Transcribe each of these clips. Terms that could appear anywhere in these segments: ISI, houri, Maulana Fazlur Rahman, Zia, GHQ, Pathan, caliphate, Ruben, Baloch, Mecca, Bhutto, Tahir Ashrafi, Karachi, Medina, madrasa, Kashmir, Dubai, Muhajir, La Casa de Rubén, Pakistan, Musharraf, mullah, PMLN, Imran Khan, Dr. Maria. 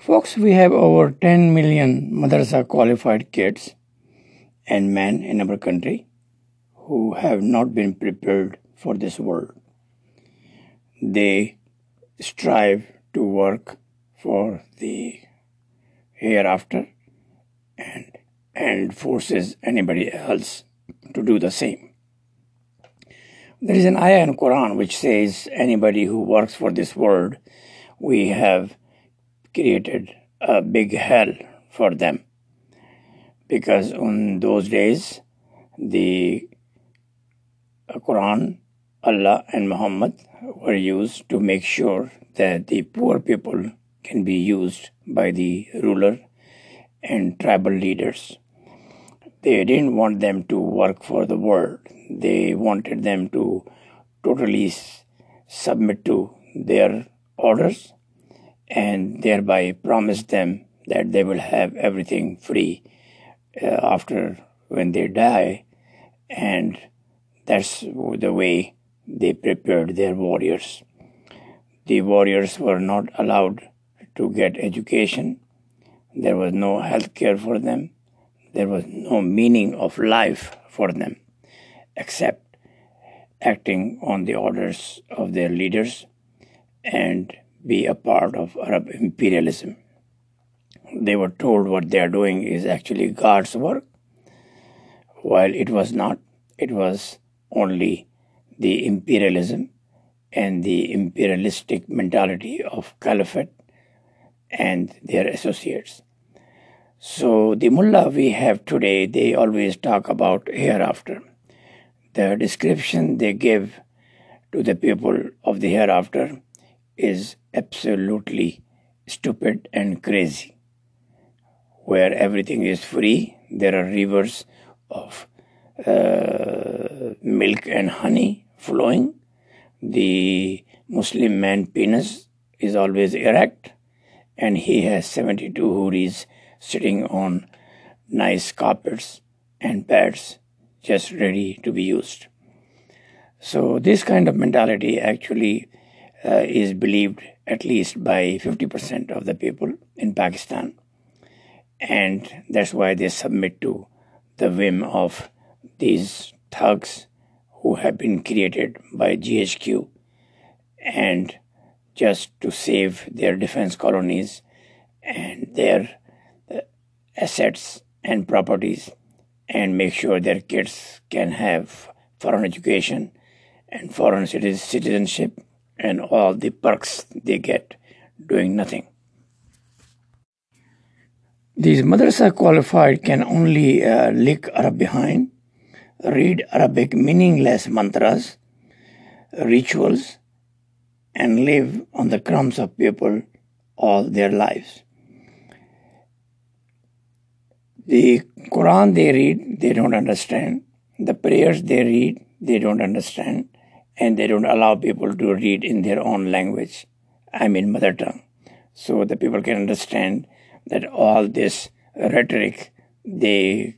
Folks, we have over 10 million madrasa qualified kids and men in our country who have not been prepared for this world. They strive to work for the hereafter and forces anybody else to do the same. There is an ayah in Quran which says anybody who works for this world, we have created a big hell for them. Because on those days, the Quran, Allah and Muhammad were used to make sure that the poor people can be used by the ruler and tribal leaders. They didn't want them to work for the world. They wanted them to totally submit to their orders and thereby promise them that they will have everything free after when they die. And that's the way they prepared their warriors. The warriors were not allowed to get education. There was no health care for them. There was no meaning of life for them except acting on the orders of their leaders and be a part of Arab imperialism. They were told what they are doing is actually God's work, while it was not. It was only the imperialism and the imperialistic mentality of caliphate and their associates. So the mullah we have today, they always talk about hereafter. The description they give to the people of the hereafter is absolutely stupid and crazy. Where everything is free, there are rivers of milk and honey flowing. The Muslim man's penis is always erect, and he has 72 houris sitting on nice carpets and beds just ready to be used. So this kind of mentality actually is believed at least by 50% of the people in Pakistan. And that's why they submit to the whim of these thugs who have been created by GHQ, and just to save their defense colonies and their assets and properties and make sure their kids can have foreign education and foreign citizenship and all the perks they get doing nothing. These madrasa qualified can only lick Arab behind, read Arabic meaningless mantras, rituals, and live on the crumbs of people all their lives. The Quran they read, they don't understand. The prayers they read, they don't understand. And they don't allow people to read in their own language, I mean mother tongue. So the people can understand that all this rhetoric they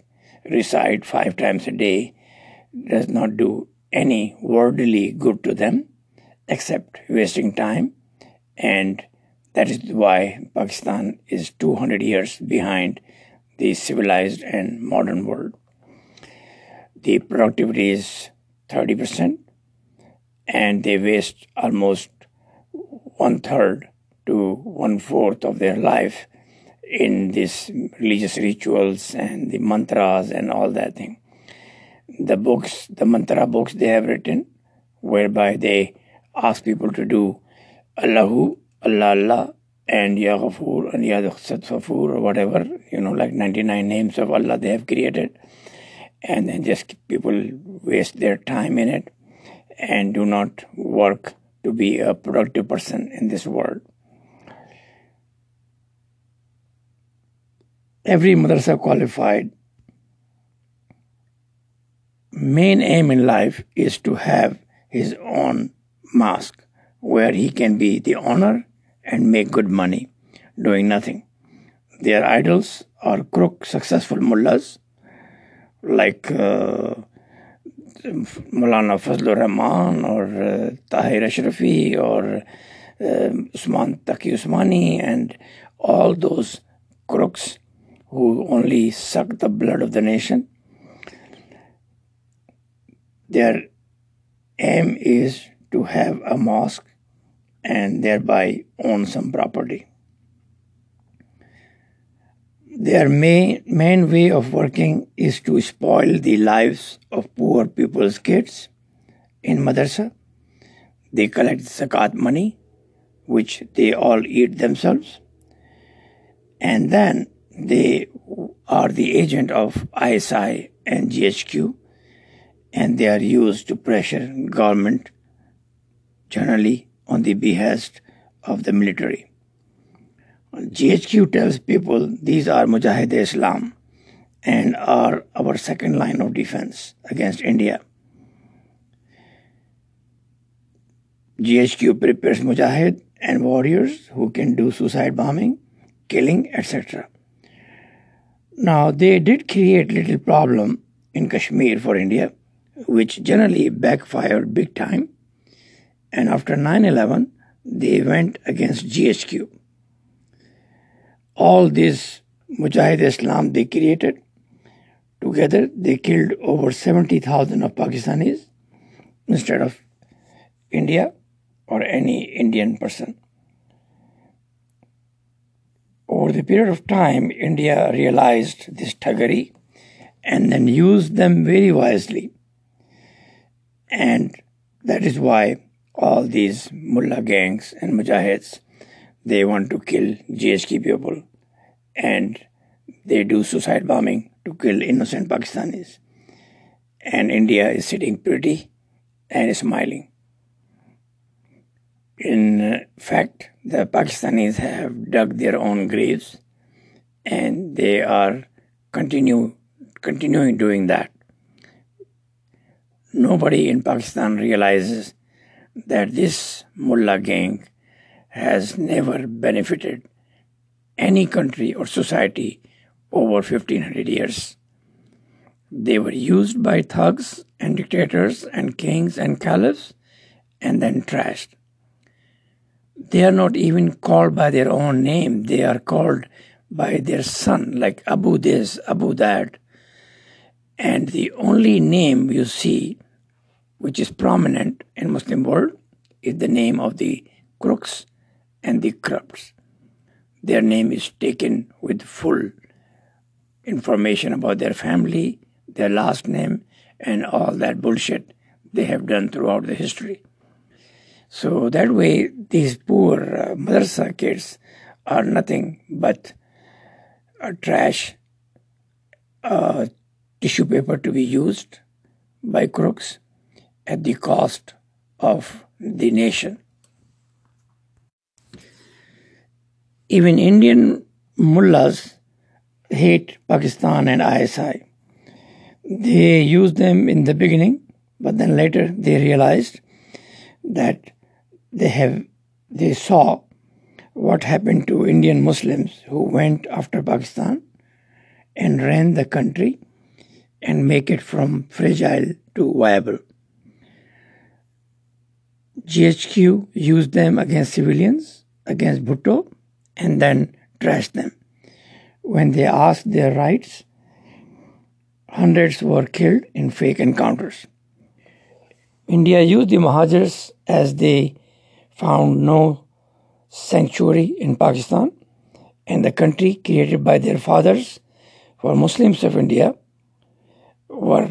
recite 5 times a day does not do any worldly good to them except wasting time. And that is why Pakistan is 200 years behind the civilized and modern world. The productivity is 30%, and they waste almost 1/3 to 1/4 of their life in these religious rituals and the mantras and all that thing. The books, the mantra books they have written, whereby they ask people to do Allahu, Allah, Allah, and Ya Ghafoor, and Ya Satfafoor, or whatever, like 99 names of Allah they have created. And then just people waste their time in it and do not work to be a productive person in this world. Every madrasa qualified main aim in life is to have his own mosque where he can be the owner and make good money doing nothing. Their idols are crook successful mullahs like Maulana Fazlur Rahman or Tahir Ashrafi or Usman Taki Usmani and all those crooks who only suck the blood of the nation. Their aim is to have a mosque and thereby own some property. Their main way of working is to spoil the lives of poor people's kids in madrasa. They collect zakat money, which they all eat themselves. And then they are the agent of ISI and GHQ, and they are used to pressure government, generally on the behest of the military. GHQ tells people these are Mujahid Islam and are our second line of defense against India. GHQ prepares Mujahid and warriors who can do suicide bombing, killing, etc. Now, they did create little problem in Kashmir for India, which generally backfired big time. And after 9/11, they went against GHQ. All this Mujahid Islam they created, together they killed over 70,000 of Pakistanis instead of India or any Indian person. Over the period of time, India realized this thuggery and then used them very wisely. And that is why all these mullah gangs and mujahids, they want to kill GHQ people and they do suicide bombing to kill innocent Pakistanis. And India is sitting pretty and smiling. In fact, the Pakistanis have dug their own graves and they are continuing doing that. Nobody in Pakistan realizes that this mullah gang has never benefited any country or society over 1500 years. They were used by thugs and dictators and kings and caliphs and then trashed. They are not even called by their own name. They are called by their son, like Abu this, Abu that. And the only name you see which is prominent in Muslim world is the name of the crooks and the corrupts. Their name is taken with full information about their family, their last name, and all that bullshit they have done throughout the history. So that way, these poor madrasa kids are nothing but trash, tissue paper to be used by crooks at the cost of the nation. Even Indian mullahs hate Pakistan and ISI. They used them in the beginning, but then later they realized that they saw what happened to Indian Muslims who went after Pakistan and ran the country and make it from fragile to viable. GHQ used them against civilians, against Bhutto, and then trashed them. When they asked their rights, hundreds were killed in fake encounters. India used the Muhajirs as they found no sanctuary in Pakistan, and the country created by their fathers for Muslims of India were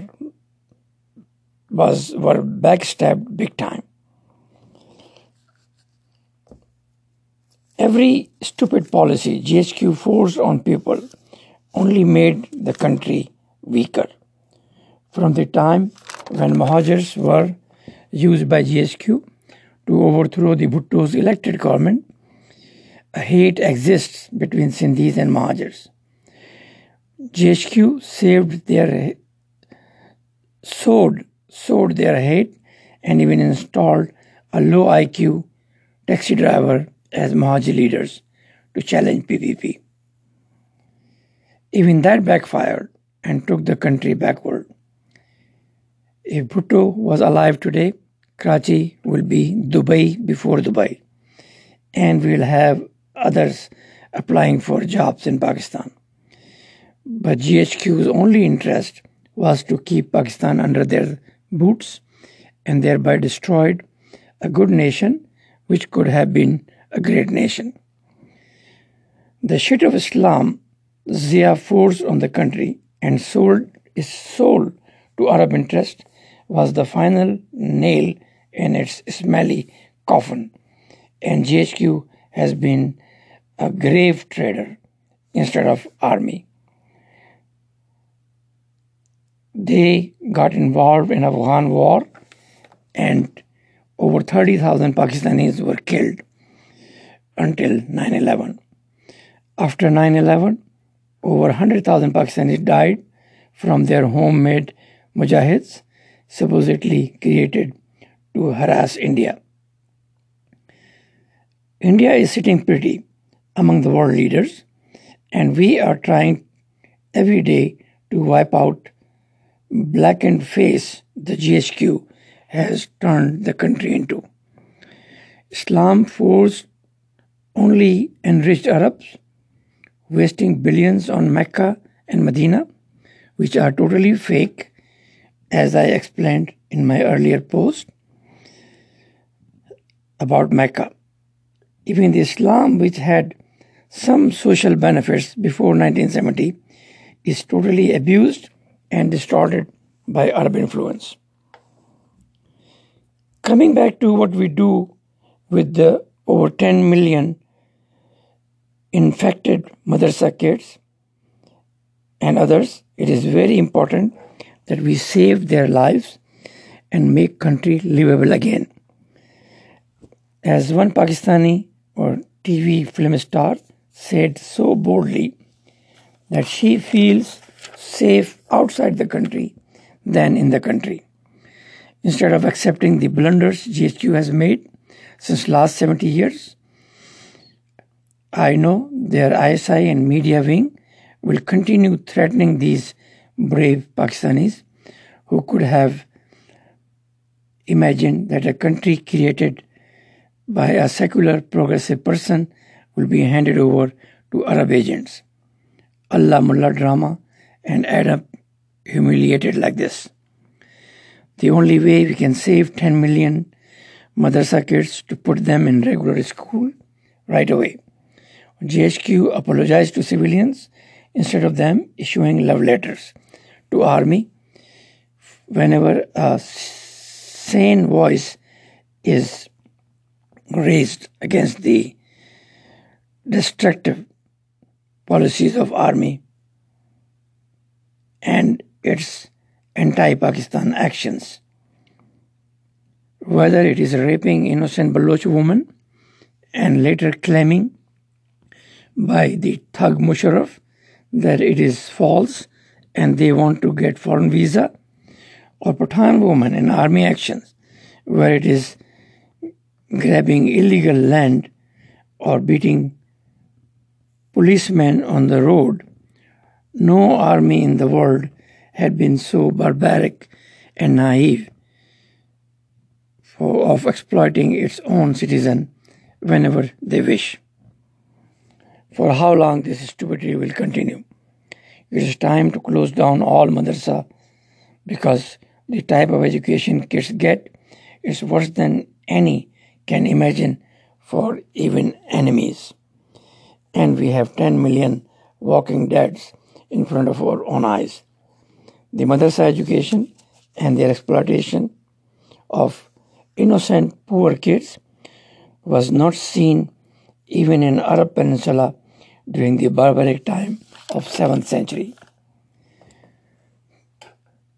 backstabbed big time. Every stupid policy GHQ forced on people only made the country weaker. From the time when Muhajirs were used by GHQ to overthrow the Bhutto's elected government, a hate exists between Sindhis and Muhajirs. GHQ sowed their hate and even installed a low IQ taxi driver as Mahajir leaders to challenge PPP. Even that backfired and took the country backward. If Bhutto was alive today, Karachi will be Dubai before Dubai, and we'll have others applying for jobs in Pakistan. But GHQ's only interest was to keep Pakistan under their boots and thereby destroyed a good nation which could have been a great nation. The shit of Islam Zia forced on the country and sold its soul to Arab interest was the final nail in its smelly coffin, and GHQ has been a grave trader instead of army. They got involved in Afghan war and over 30,000 Pakistanis were killed until 9/11. After 9/11, over 100,000 Pakistanis died from their homemade mujahids, supposedly created to harass India. India is sitting pretty among the world leaders, and we are trying every day to wipe out blackened face the GHQ has turned the country into. Islam forced only enriched Arabs, wasting billions on Mecca and Medina, which are totally fake, as I explained in my earlier post about Mecca. Even the Islam which had some social benefits before 1970 is totally abused and distorted by Arab influence. Coming back to what we do with the over 10 million infected madrasa kids and others, it is very important that we save their lives and make country livable again. As one Pakistani or TV film star said so boldly that she feels safe outside the country than in the country. Instead of accepting the blunders GHQ has made since last 70 years, I know their ISI and media wing will continue threatening these brave Pakistanis who could have imagined that a country created by a secular progressive person will be handed over to Arab agents. Allah Mullah drama and end up humiliated like this. The only way we can save 10 million madrasa kids to put them in regular school right away. GHQ apologized to civilians instead of them issuing love letters to army whenever a sane voice is raised against the destructive policies of army and its anti-Pakistan actions. Whether it is raping innocent Baloch woman and later claiming by the thug Musharraf that it is false and they want to get foreign visa, or Pathan woman in army actions where it is grabbing illegal land or beating policemen on the road. No army in the world had been so barbaric and naive of exploiting its own citizen whenever they wish. For how long this stupidity will continue? It is time to close down all madrasa because the type of education kids get is worse than any can imagine for even enemies. And we have 10 million walking deads in front of our own eyes. The madrasa education and their exploitation of innocent poor kids was not seen even in Arab Peninsula during the barbaric time of 7th century.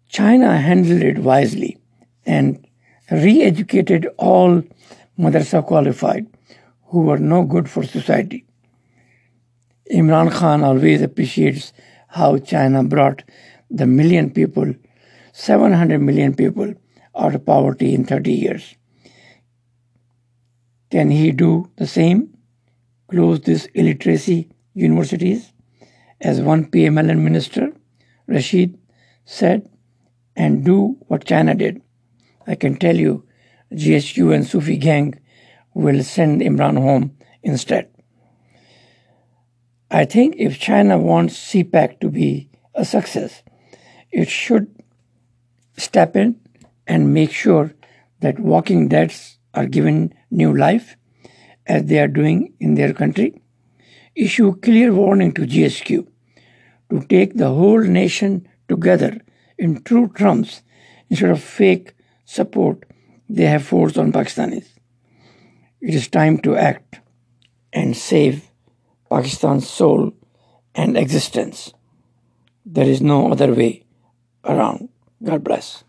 China handled it wisely and re-educated all madrasa qualified who were no good for society. Imran Khan always appreciates how China brought the 700 million people out of poverty in 30 years. Can he do the same? Close these illiteracy universities, as one PMLN minister, Rashid, said, and do what China did. I can tell you, GHQ and Sufi gang will send Imran home instead. I think if China wants CPAC to be a success, it should step in and make sure that walking deads are given new life as they are doing in their country. Issue clear warning to GSQ to take the whole nation together in true trumps instead of fake support they have forced on Pakistanis. It is time to act and save Pakistan's soul and existence. There is no other way around. God bless.